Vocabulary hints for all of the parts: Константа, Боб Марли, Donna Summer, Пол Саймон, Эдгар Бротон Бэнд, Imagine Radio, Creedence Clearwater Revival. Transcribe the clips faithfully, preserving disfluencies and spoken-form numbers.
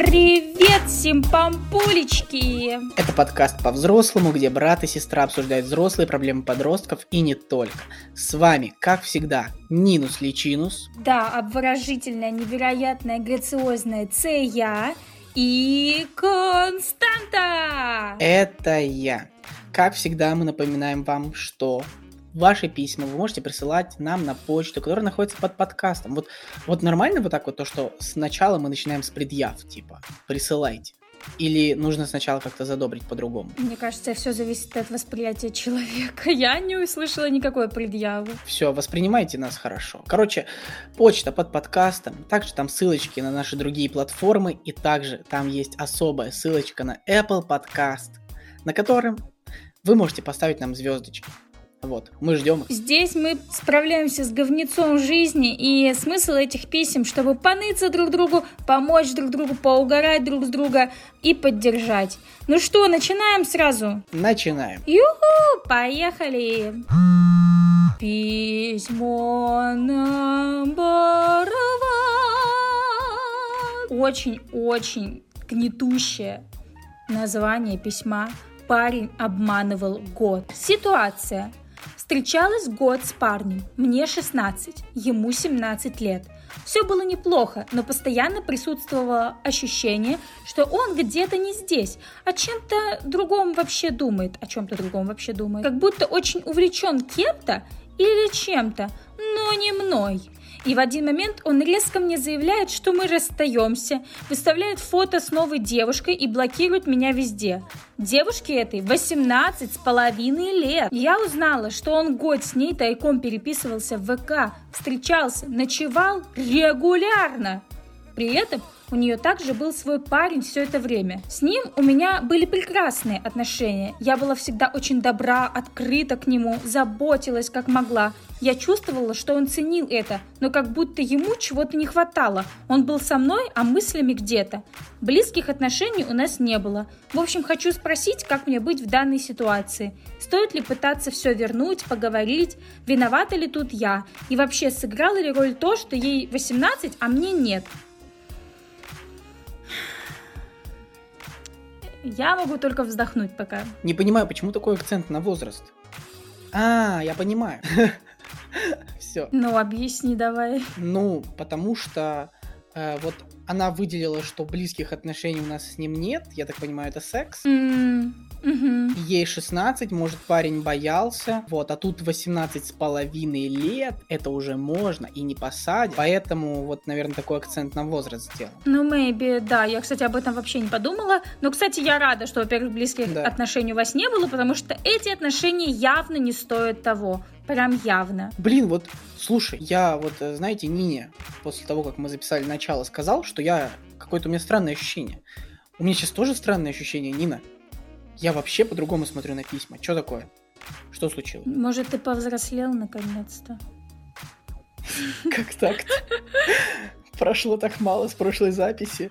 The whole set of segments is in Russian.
Привет, симпампулечки! Это подкаст по-взрослому, где брат и сестра обсуждают взрослые проблемы подростков и не только. С вами, как всегда, Нинус-Личинус. Да, обворожительная, невероятная, грациозная Цея и Константа! Это я. Как всегда, мы напоминаем вам, что... Ваши письма вы можете присылать нам на почту, которая находится под подкастом. Вот, вот нормально вот так вот то, что сначала мы начинаем с предъяв, типа, присылайте. Или нужно сначала как-то задобрить по-другому? Мне кажется, все зависит от восприятия человека. Я не услышала никакой предъявы. Все, воспринимайте нас хорошо. Короче, почта под подкастом, также там ссылочки на наши другие платформы, и также там есть особая ссылочка на Apple Podcast, на котором вы можете поставить нам звездочки. Вот, мы ждем их. Здесь мы справляемся с говнецом жизни, и смысл этих писем, чтобы поныться друг другу, помочь друг другу, поугарать друг с друга и поддержать. Ну что, начинаем сразу? Начинаем. Ю-ху, поехали. Письмо номер один. Очень-очень гнетущее название письма. Парень обманывал год. Ситуация. Встречалась год с парнем, мне шестнадцать, ему семнадцать лет. Все было неплохо, но постоянно присутствовало ощущение, что он где-то не здесь, о чем-то другом вообще думает, о чем-то другом вообще думает. Как будто очень увлечен кем-то или чем-то, но не мной. И в один момент он резко мне заявляет, что мы расстаемся, выставляет фото с новой девушкой и блокирует меня везде. Девушке этой восемнадцать с половиной лет. Я узнала, что он год с ней тайком переписывался в ВК, встречался, ночевал регулярно. При этом у нее также был свой парень все это время. С ним у меня были прекрасные отношения. Я была всегда очень добра, открыта к нему, заботилась как могла. Я чувствовала, что он ценил это, но как будто ему чего-то не хватало. Он был со мной, а мыслями где-то. Близких отношений у нас не было. В общем, хочу спросить, как мне быть в данной ситуации. Стоит ли пытаться все вернуть, поговорить? Виновата ли тут я? И вообще, сыграла ли роль то, что ей восемнадцать, а мне нет? Я могу только вздохнуть пока. Не понимаю, почему такой акцент на возраст? А, я понимаю. Все. Ну, объясни давай. Ну, потому что э, вот она выделила, что близких отношений у нас с ним нет. Я так понимаю, это секс. Mm-hmm. Mm-hmm. Ей шестнадцать, может, парень боялся. Вот, а тут восемнадцать с половиной лет. Это уже можно и не посадить. Поэтому вот, наверное, такой акцент на возраст сделал. Ну, maybe, да. Я, кстати, об этом вообще не подумала. Но, кстати, я рада, что, во-первых, близких да. отношений у вас не было, потому что эти отношения явно не стоят того. Прям явно. Блин, вот, слушай, я вот, знаете, Нине, после того, как мы записали начало, сказал, что я... Какое-то у меня странное ощущение. У меня сейчас тоже странное ощущение, Нина. Я вообще по-другому смотрю на письма. Что такое? Что случилось? Может, ты повзрослел наконец-то? Как так-то? Прошло так мало с прошлой записи.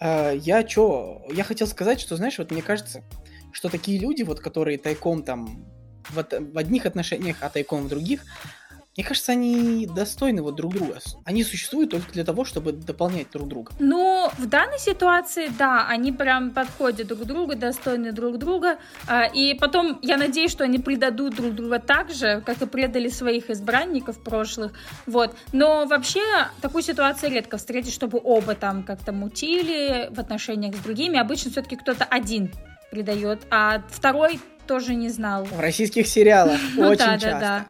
Я чё? Я хотел сказать, что, знаешь, вот мне кажется, что такие люди, вот, которые тайком там... в одних отношениях, а тайком в других, мне кажется, они достойны вот друг друга. Они существуют только для того, чтобы дополнять друг друга. Ну, в данной ситуации, да, они прям подходят друг к другу, достойны друг друга. И потом, я надеюсь, что они предадут друг друга так же, как и предали своих избранников прошлых. Вот. Но вообще, такую ситуацию редко встретить, чтобы оба там как-то мутили в отношениях с другими. Обычно все-таки кто-то один предает, а второй... тоже не знал. В российских сериалах ну, очень да, часто. Да, да.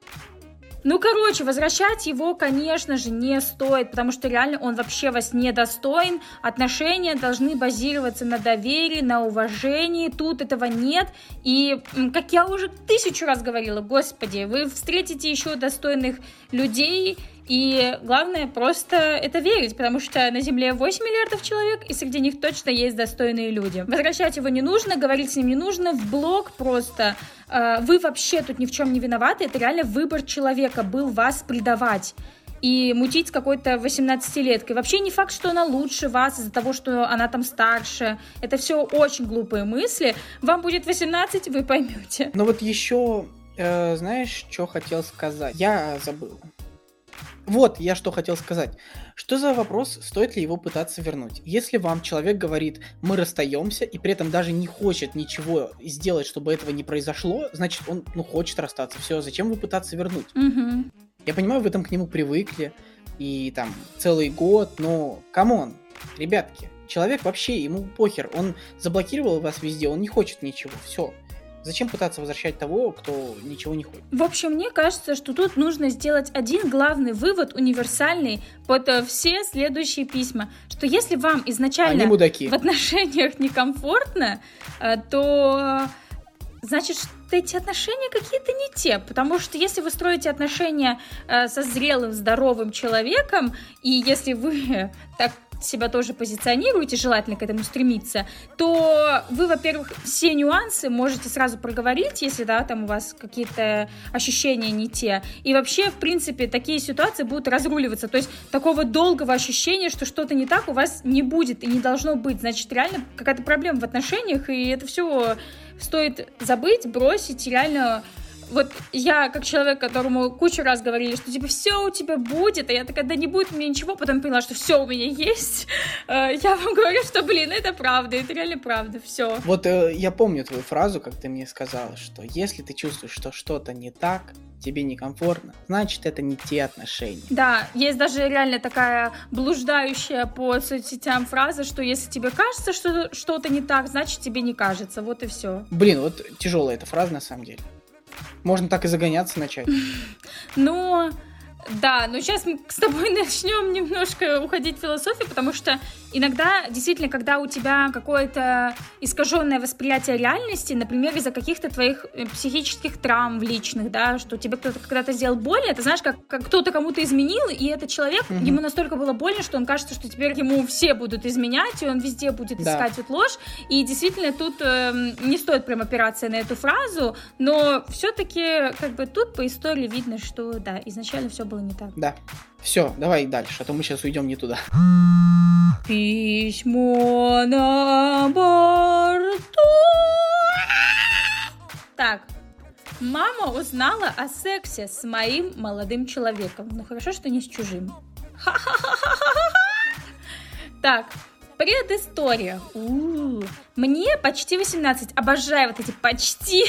Ну, короче, возвращать его, конечно же, не стоит, потому что реально он вообще вас не достоин. Отношения должны базироваться на доверии, на уважении. Тут этого нет. И, как я уже тысячу раз говорила, господи, вы встретите еще достойных людей. И главное просто это верить, потому что на Земле восемь миллиардов человек, и среди них точно есть достойные люди. Возвращать его не нужно, говорить с ним не нужно, в блог просто. Вы вообще тут ни в чем не виноваты, это реально выбор человека был вас предавать и мутить с какой-то восемнадцатилеткой. Вообще не факт, что она лучше вас из-за того, что она там старше. Это все очень глупые мысли. Вам будет восемнадцать, вы поймете. Но вот еще, э, знаешь, что хотел сказать? Я забыла. Вот, я что хотел сказать. Что за вопрос, стоит ли его пытаться вернуть? Если вам человек говорит, мы расстаемся, и при этом даже не хочет ничего сделать, чтобы этого не произошло, значит, он, ну, хочет расстаться. Все, зачем его пытаться вернуть? Угу. Я понимаю, вы там к нему привыкли, и там целый год, но камон, ребятки, человек вообще, ему похер, он заблокировал вас везде, он не хочет ничего, все. Зачем пытаться возвращать того, кто ничего не хочет? В общем, мне кажется, что тут нужно сделать один главный вывод, универсальный, под все следующие письма, что если вам изначально в отношениях некомфортно, то значит, что эти отношения какие-то не те, потому что если вы строите отношения со зрелым, здоровым человеком, и если вы так себя тоже позиционируете, желательно к этому стремиться, то вы, во-первых, все нюансы можете сразу проговорить, если, да, там у вас какие-то ощущения не те. И вообще, в принципе, такие ситуации будут разруливаться. То есть такого долгого ощущения, что что-то не так, у вас не будет и не должно быть. Значит, реально какая-то проблема в отношениях, и это все стоит забыть, бросить, реально... Вот я, как человек, которому кучу раз говорили, что типа все у тебя будет, а я такая, да не будет у меня ничего, потом поняла, что все у меня есть. Я вам говорю, что, блин, это правда, это реально правда, все. Вот э, я помню твою фразу, как ты мне сказала, что если ты чувствуешь, что что-то не так, тебе некомфортно, значит, это не те отношения. Да, есть даже реально такая блуждающая по соцсетям фраза, что если тебе кажется, что что-то не так, значит, тебе не кажется, вот и все. Блин, вот тяжелая эта фраза на самом деле. Можно так и загоняться начать. Ну, да, но сейчас мы с тобой начнем немножко уходить в философию, потому что иногда, действительно, когда у тебя какое-то искаженное восприятие реальности, например, из-за каких-то твоих психических травм личных, да, что тебе кто-то когда-то сделал больно, ты знаешь, как, как кто-то кому-то изменил, и этот человек, угу. ему настолько было больно, что он кажется, что теперь ему все будут изменять, и он везде будет да. искать вот ложь, и действительно тут э, не стоит прям опираться на эту фразу, но все-таки как бы тут по истории видно, что да, изначально все было не так. Да. Все, давай дальше, а то мы сейчас уйдем не туда. Письмо на борту. Так. Мама узнала о сексе с моим молодым человеком. Ну хорошо, что не с чужим. Так. Предыстория. У-у-у. Мне почти восемнадцать. Обожаю вот эти почти.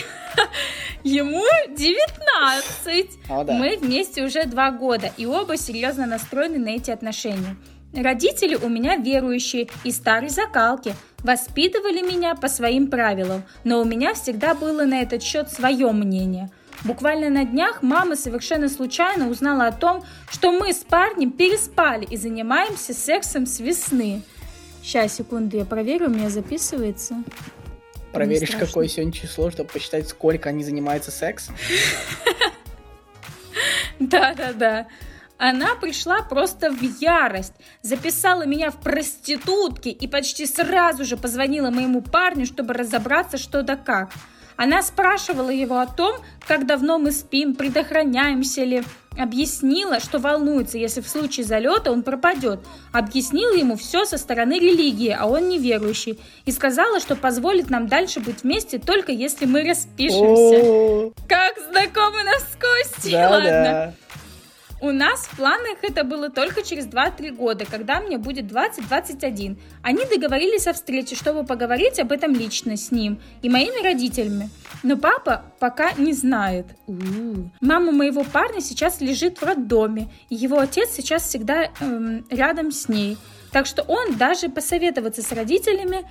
Ему девятнадцать. О, да. Мы вместе уже два года, и оба серьезно настроены на эти отношения. Родители у меня верующие и старой закалки, воспитывали меня по своим правилам, но у меня всегда было на этот счет свое мнение. Буквально на днях мама совершенно случайно узнала о том, что мы с парнем переспали и занимаемся сексом с весны. Сейчас, секунду, я проверю, у меня записывается. Проверишь, какое сегодня число, чтобы посчитать, сколько они занимаются сексом? Да-да-да. Она пришла просто в ярость, записала меня в проститутки и почти сразу же позвонила моему парню, чтобы разобраться, что да как. Она спрашивала его о том, как давно мы спим, предохраняемся ли. Объяснила, что волнуется, если в случае залета он пропадет. Объяснила ему все со стороны религии, а он неверующий. И сказала, что позволит нам дальше быть вместе, только если мы распишемся. Как знакомо нас сквозь. Ладно. У нас в планах это было только через два-три года, когда мне будет двадцать-двадцать один. Они договорились о встрече, чтобы поговорить об этом лично с ним и моими родителями. Но папа пока не знает. У-у-у. Мама моего парня сейчас лежит в роддоме, и его отец сейчас всегда эм, рядом с ней. Так что он даже посоветоваться с родителями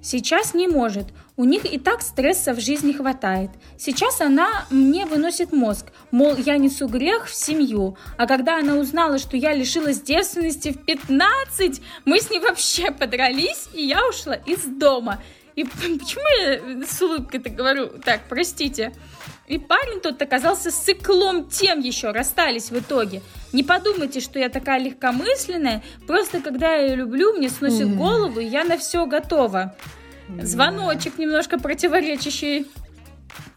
сейчас не может. У них и так стресса в жизни хватает. Сейчас она мне выносит мозг, мол, я несу грех в семью. А когда она узнала, что я лишилась девственности в пятнадцать, мы с ней вообще подрались, и я ушла из дома. И почему я с улыбкой-то говорю? Так, простите. И парень тот оказался сыклом тем еще, расстались в итоге. Не подумайте, что я такая легкомысленная, просто когда я ее люблю, мне сносит голову, и я на все готова. Звоночек немножко противоречащий.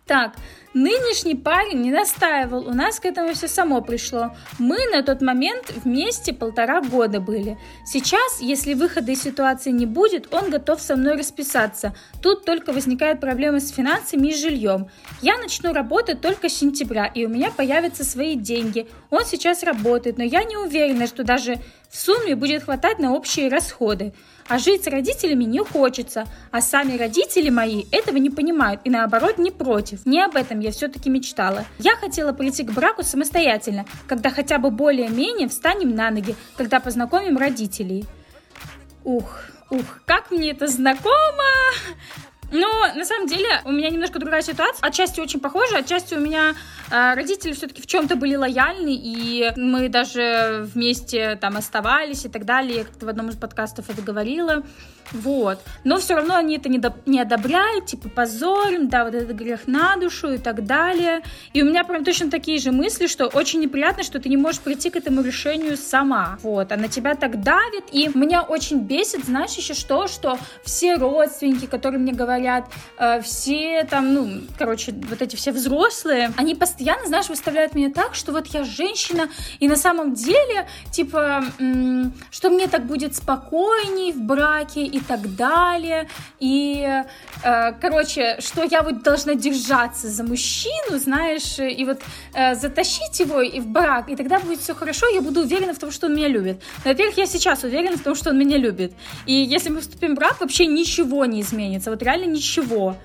Так, Нынешний парень не настаивал, у нас к этому все само пришло. Мы на тот момент вместе полтора года были. Сейчас, если выхода из ситуации не будет, он готов со мной расписаться. Тут только возникают проблемы с финансами и жильем. Я начну работать только с сентября, и у меня появятся свои деньги. Он сейчас работает, но я не уверена, что даже в сумме будет хватать на общие расходы. А жить с родителями не хочется, а сами родители мои этого не понимают и наоборот не против. Не об этом я все-таки мечтала. Я хотела прийти к браку самостоятельно, когда хотя бы более-менее встанем на ноги, когда познакомим родителей. Ух, ух, как мне это знакомо! Но на самом деле у меня немножко другая ситуация. Отчасти очень похожа, отчасти у меня э, родители все-таки в чем-то были лояльны, и мы даже вместе там оставались и так далее. Я как-то в одном из подкастов это говорила. Вот. Но все равно они это не, до... не одобряют, типа позорим, да, вот это грех на душу и так далее. И у меня прям точно такие же мысли, что очень неприятно, что ты не можешь прийти к этому решению сама. Вот. А на тебя так давит. И меня очень бесит, знаешь, еще что, что все родственники, которые мне говорят, все там, ну, короче, вот эти все взрослые, они постоянно, знаешь, выставляют меня так, что вот я женщина, и на самом деле, типа, что мне так будет спокойней в браке и так далее, и, короче, что я вот должна держаться за мужчину, знаешь, и вот затащить его и в брак, и тогда будет все хорошо, я буду уверена в том, что он меня любит. Во-первых, я сейчас уверена в том, что он меня любит, и если мы вступим в брак, вообще ничего не изменится, вот реально ничего.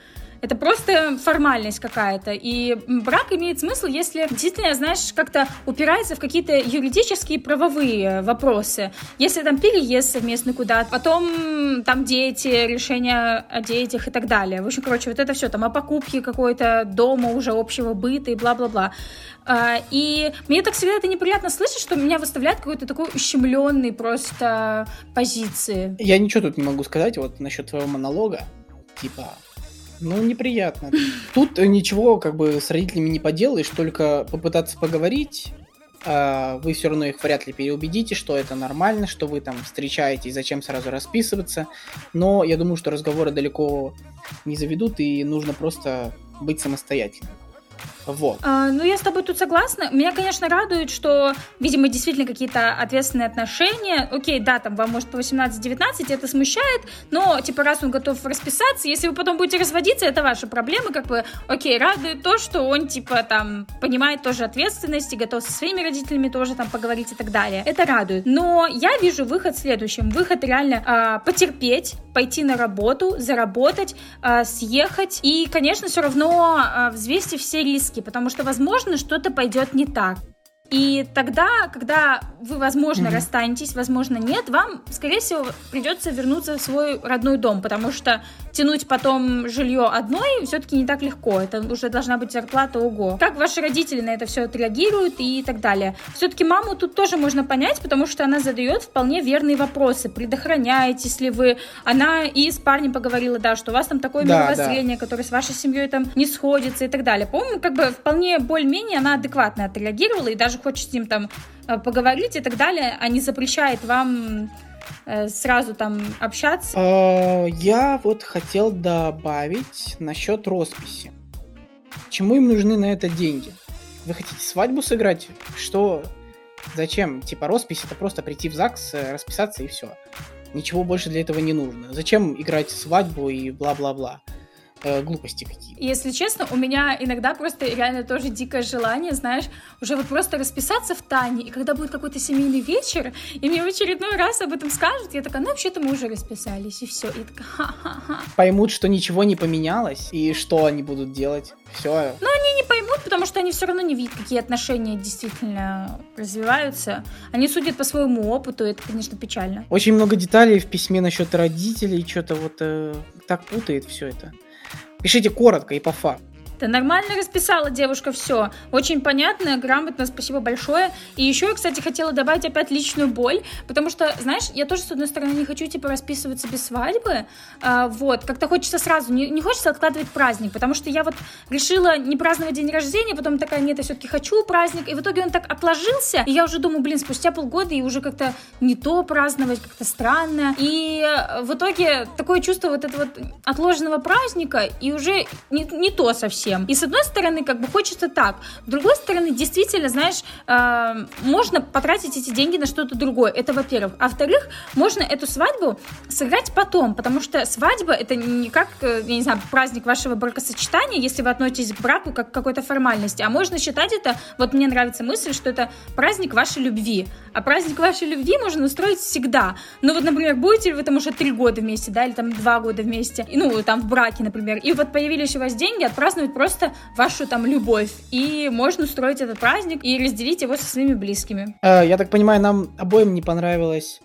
Это просто формальность какая-то. И брак имеет смысл, если действительно, знаешь, как-то упирается в какие-то юридические правовые вопросы. Если там переезд совместный куда-то, потом там дети, решения о детях и так далее. В общем, короче, вот это все там о покупке какой-то дома уже общего быта и бла-бла-бла. И мне так всегда это неприятно слышать, что меня выставляют какой-то такой ущемленной просто позиции. Я ничего тут не могу сказать вот насчет твоего монолога. Типа, ну, неприятно. Тут ничего, как бы, с родителями не поделаешь, только попытаться поговорить. А вы все равно их вряд ли переубедите, что это нормально, что вы там встречаетесь, зачем сразу расписываться. Но я думаю, что разговоры далеко не заведут, и нужно просто быть самостоятельным. Вот. А, ну, я с тобой тут согласна. Меня, конечно, радует, что, видимо, действительно какие-то ответственные отношения. Окей, да, там вам может по восемнадцать-девятнадцать, это смущает, но, типа, раз он готов расписаться, если вы потом будете разводиться, это ваши проблемы, как бы, окей, радует то, что он, типа, там, понимает тоже ответственность и готов со своими родителями тоже там поговорить и так далее. Это радует. Но я вижу выход следующим. Выход реально а, потерпеть, пойти на работу, заработать, а, съехать и, конечно, все равно а, взвесить все риски, потому что, возможно, что-то пойдет не так. И тогда, когда вы, возможно, mm-hmm. расстанетесь, возможно, нет, вам, скорее всего, придется вернуться в свой родной дом, потому что тянуть потом жилье одной все-таки не так легко. Это уже должна быть зарплата, ого. Как ваши родители на это все отреагируют и так далее. Все-таки маму тут тоже можно понять, потому что она задает вполне верные вопросы. Предохраняетесь ли вы? Она и с парнем поговорила, да, что у вас там такое да, мировоззрение, да. которое с вашей семьей там не сходится и так далее. По-моему, как бы вполне более-менее она адекватно отреагировала и даже хочет с ним там поговорить и так далее, а не запрещает вам э, сразу там общаться. Я вот хотел добавить насчет росписи. Чему им нужны на это деньги? Вы хотите свадьбу сыграть? Что? Зачем? Типа роспись — это просто прийти в ЗАГС, расписаться и все. Ничего больше для этого не нужно. Зачем играть в свадьбу и бла-бла-бла? Глупости какие-то. Если честно, у меня иногда просто реально тоже дикое желание, знаешь, уже вот просто расписаться в Тане, и когда будет какой-то семейный вечер, и мне в очередной раз об этом скажут, я такая, ну вообще-то мы уже расписались, и все. И такая, ха-ха-ха. Поймут, что ничего не поменялось, и что они будут делать? Все. Ну, они не поймут, потому что они все равно не видят, какие отношения действительно развиваются. Они судят по своему опыту, это, конечно, печально. Очень много деталей в письме насчет родителей, что-то вот э, так путает все это. Пишите коротко и по факту. Да нормально расписала девушка все. Очень понятно, грамотно, спасибо большое. И еще я, кстати, хотела добавить опять личную боль, потому что, знаешь, я тоже, с одной стороны, не хочу, типа, расписываться без свадьбы, а, вот, как-то хочется сразу, не, не хочется откладывать праздник, потому что я вот решила не праздновать день рождения, потом такая, нет, я все-таки хочу праздник, и в итоге он так отложился, и я уже думаю, блин, спустя полгода, и уже как-то не то праздновать, как-то странно, и в итоге такое чувство вот этого вот отложенного праздника, и уже не, не то совсем. всем. И с одной стороны, как бы хочется так. С другой стороны, действительно, знаешь, э, можно потратить эти деньги на что-то другое. Это, во-первых. А во-вторых, можно эту свадьбу сыграть потом, потому что свадьба — это не как, я не знаю, праздник вашего бракосочетания, если вы относитесь к браку как к какой-то формальности, а можно считать это, вот мне нравится мысль, что это праздник вашей любви. А праздник вашей любви можно устроить всегда. Ну вот, например, будете вы там уже три года вместе, да, или там два года вместе, ну там в браке, например, и вот появились у вас деньги отпраздновать просто вашу там любовь, и можно устроить этот праздник и разделить его со своими близкими. Я так понимаю, нам обоим не понравилось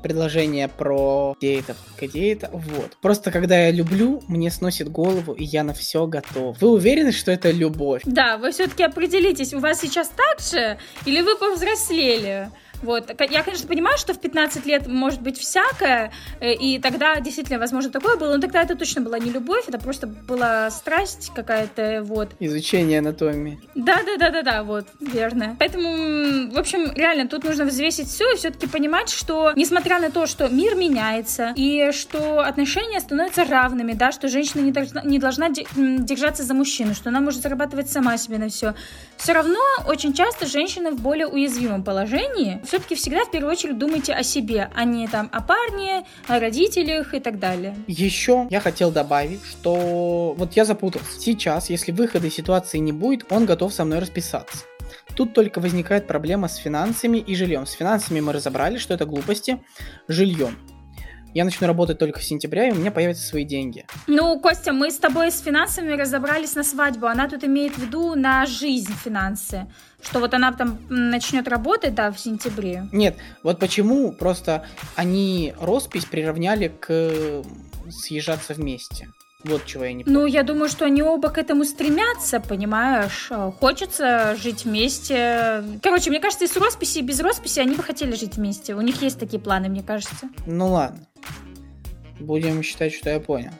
предложение про дейтов, кадейтов, вот. Просто когда я люблю, мне сносит голову, и я на все готов. Вы уверены, что это любовь? Да, вы все-таки определитесь, у вас сейчас так же, или вы повзрослели? Вот. Я, конечно, понимаю, что в пятнадцать лет может быть всякое, и тогда действительно, возможно, такое было, но тогда это точно была не любовь, это просто была страсть какая-то, вот. Изучение анатомии. Да-да-да-да-да, вот, верно. Поэтому, в общем, реально, тут нужно взвесить все и все-таки понимать, что, несмотря на то, что мир меняется, и что отношения становятся равными, да, что женщина не должна, не должна держаться за мужчину, что она может зарабатывать сама себе на все, все равно очень часто женщина в более уязвимом положении. Все-таки всегда в первую очередь думайте о себе, а не там о парне, о родителях и так далее. Еще я хотел добавить, что вот я запутался. Сейчас, если выхода из ситуации не будет, он готов со мной расписаться. Тут только возникает проблема с финансами и жильем. С финансами мы разобрали, что это глупости. Жильем. Я начну работать только в сентябре, и у меня появятся свои деньги. Ну, Костя, мы с тобой с финансами разобрались на свадьбу. Она тут имеет в виду на жизнь финансы. Что вот она там начнет работать, да, в сентябре. Нет, вот почему просто они роспись приравняли к съезжаться вместе. Вот чего я не понимаю. Ну, я думаю, что они оба к этому стремятся, понимаешь? Хочется жить вместе. Короче, мне кажется, и с росписи, и без росписи они бы хотели жить вместе. У них есть такие планы, мне кажется. Ну, ладно. Будем считать, что я понял.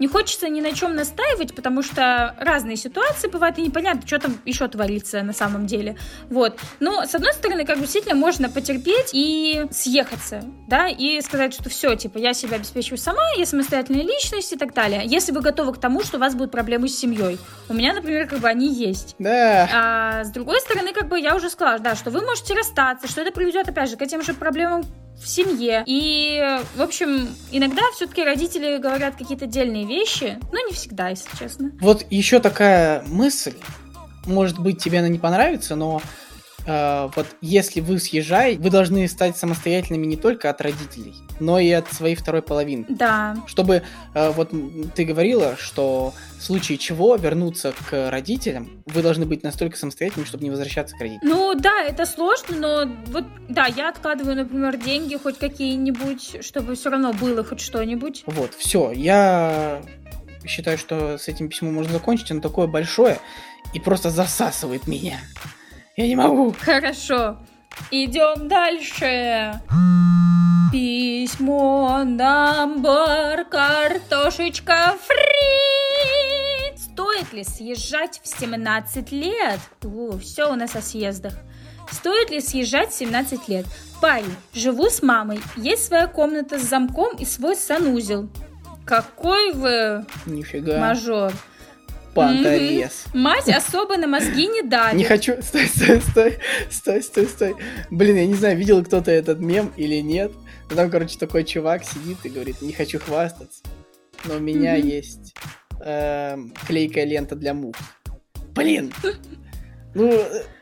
Не хочется ни на чем настаивать, потому что разные ситуации бывают, и непонятно, что там еще творится на самом деле. Вот. Но, с одной стороны, как бы действительно можно потерпеть и съехаться, да, и сказать, что все, типа, я себя обеспечиваю сама, я самостоятельная личность и так далее. Если вы готовы к тому, что у вас будут проблемы с семьей. У меня, например, как бы они есть. Да. А с другой стороны, как бы я уже сказала, да, что вы можете расстаться, что это приведет, опять же, к тем же проблемам в семье. И, в общем, иногда все-таки родители говорят какие-то отдельные вещи, но не всегда, если честно. Вот еще такая мысль, может быть, тебе она не понравится, но э, вот если вы съезжаете, вы должны стать самостоятельными не только от родителей, но и от своей второй половины. Да. Чтобы, э, вот ты говорила, что в случае чего вернуться к родителям, вы должны быть настолько самостоятельными, чтобы не возвращаться к родителям. Ну да, это сложно, но вот, да, я откладываю, например, деньги хоть какие-нибудь, чтобы все равно было хоть что-нибудь. Вот, все, я считаю, что с этим письмом можно закончить, оно такое большое и просто засасывает меня. Я не могу. Хорошо, идем дальше. Письмо номер картошечка фри. Стоит ли съезжать в семнадцать лет? О, все у нас о съездах. Стоит ли съезжать в семнадцать лет? Парень, живу с мамой, есть своя комната с замком и свой санузел. Какой вы Нифига. мажор. Понторез. Mm-hmm. Мать особо на мозги не давит. Не хочу... Стой, стой, стой. Стой, стой, стой. Блин, я не знаю, видел кто-то этот мем или нет. Но там, короче, такой чувак сидит и говорит, не хочу хвастаться, но у меня mm-hmm. есть э, клейкая лента для мух. Блин! Ну,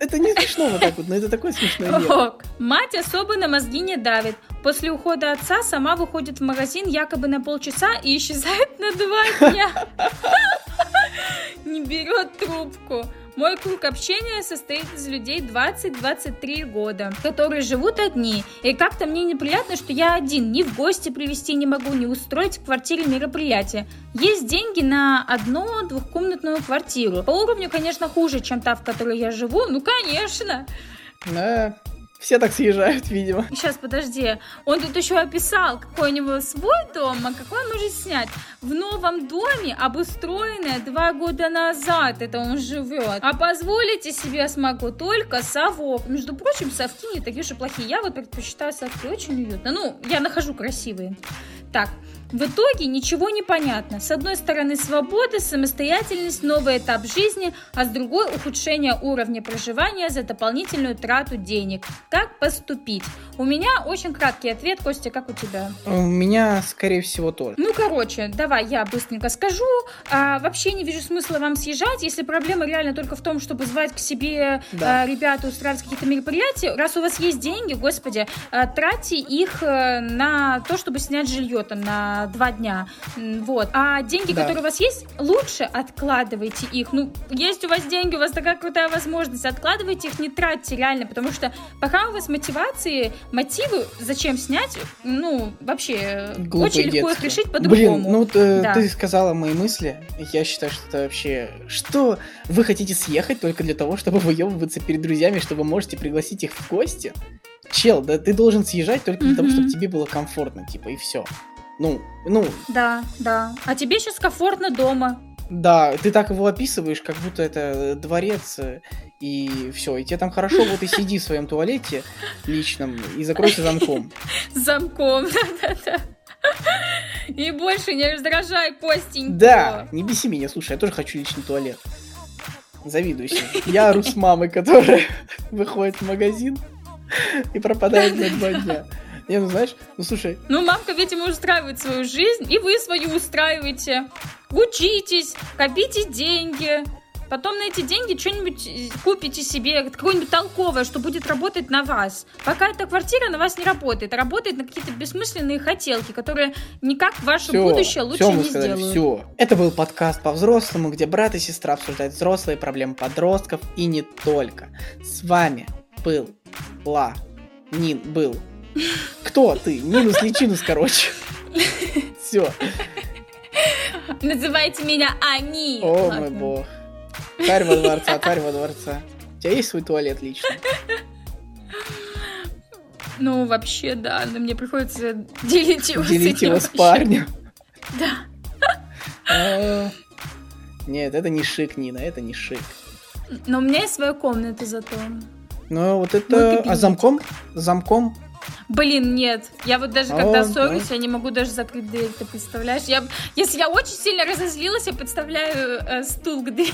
это не смешно вот так вот, но это такое смешное дело. Мать особо на мозги не давит. После ухода отца сама выходит в магазин якобы на полчаса и исчезает на два дня. Не берет трубку. Мой круг общения состоит из людей двадцать-двадцать три года, которые живут одни. И как-то мне неприятно, что я один. Ни в гости привезти не могу, ни устроить в квартире мероприятие. Есть деньги на одну двухкомнатную квартиру. По уровню, конечно, хуже, чем та, в которой я живу. Ну, конечно. Да. Все так съезжают, видимо. Сейчас, подожди. Он тут еще описал, какой у него свой дом, а какой он может снять. В новом доме, обустроенное два года назад, это он живет. А позволите себе смогу только совок. Между прочим, совки не такие уж и плохие. Я вот предпочитаю совки, очень уютно. Ну, я нахожу красивые. Так, В итоге ничего не понятно. С одной стороны свобода, самостоятельность, новый этап жизни, а с другой ухудшение уровня проживания за дополнительную трату денег. Как поступить? У меня очень краткий ответ. Костя, как у тебя? У меня, скорее всего, тоже. Ну, короче, давай я быстренько скажу. А, вообще не вижу смысла вам съезжать, если проблема реально только в том, чтобы звать к себе да. а, ребят, устраивать какие-то мероприятия. Раз у вас есть деньги, господи, а, тратьте их на то, чтобы снять жилье там на два дня, вот. А деньги, да. которые у вас есть, лучше откладывайте их. Ну, есть у вас деньги, у вас такая крутая возможность, откладывайте их, не тратьте реально, потому что пока у вас мотивации, мотивы, зачем снять, ну, вообще глупые, очень легко детства. Их решить по-другому. Блин, ну, ты, да. ты сказала мои мысли, я считаю, что это вообще... Что? Вы хотите съехать только для того, чтобы выебываться перед друзьями, что вы можете пригласить их в гости? Чел, да ты должен съезжать только для mm-hmm. того, чтобы тебе было комфортно, типа, и все. Ну, ну... Да, да. А тебе сейчас комфортно дома. Да, ты так его описываешь, как будто это дворец, и все, и тебе там хорошо, вот и сиди в своем туалете личном, и закройся замком. Замком, да-да-да. И больше не раздражай, Костенька. Да, не беси меня, слушай, я тоже хочу личный туалет. Завидую себе. Я ору с мамой, которая выходит в магазин и пропадает на два дня. Не, ну знаешь, ну слушай... Ну, мамка, видимо, устраивает свою жизнь, и вы свою устраиваете. Учитесь, копите деньги. Потом на эти деньги что-нибудь купите себе, какое-нибудь толковое, что будет работать на вас. Пока эта квартира на вас не работает, а работает на какие-то бессмысленные хотелки, которые никак ваше все, будущее лучше все не сказали, сделают. Все. Это был подкаст по-взрослому, где брат и сестра обсуждают взрослые проблемы подростков и не только. С вами был Ла... Нин... Был... Кто ты? Нинус-Личинус, короче. Все. Называйте меня Ани. О, Ладно. Мой бог. Царь во дворца, царь во дворца. У тебя есть свой туалет личный? Ну, вообще, да. Но мне приходится делить его, делить с, его с парнем. Да. Нет, это не шик, Нина, это не шик. Но у меня есть своя комната зато. Ну, вот это... А замком? Замком? Блин, нет. Я вот даже О, когда ссорюсь, да. я не могу даже закрыть дверь, ты представляешь? Я, если я очень сильно разозлилась, я подставляю э, стул к двери.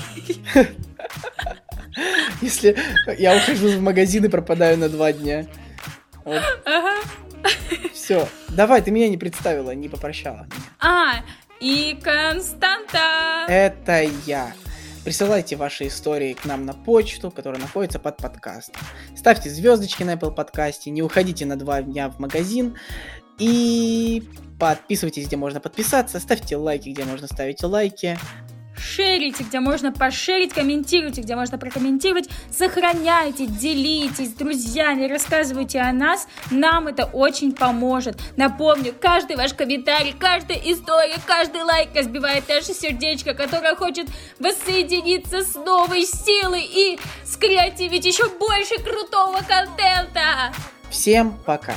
Если я ухожу в магазин и пропадаю на два дня. Ага. Все. Давай, ты меня не представила, не попрощала. А, и Константа. Это я. Присылайте ваши истории к нам на почту, которая находится под подкастом. Ставьте звездочки на Apple подкасте, не уходите на два дня в магазин. И подписывайтесь, где можно подписаться. Ставьте лайки, где можно ставить лайки. Шерите, где можно пошерить, комментируйте, где можно прокомментировать. Сохраняйте, делитесь с друзьями, рассказывайте о нас. Нам это очень поможет. Напомню, каждый ваш комментарий, каждая история, каждый лайк разбивает наше сердечко, которое хочет воссоединиться с новой силой и скреативить еще больше крутого контента. Всем пока!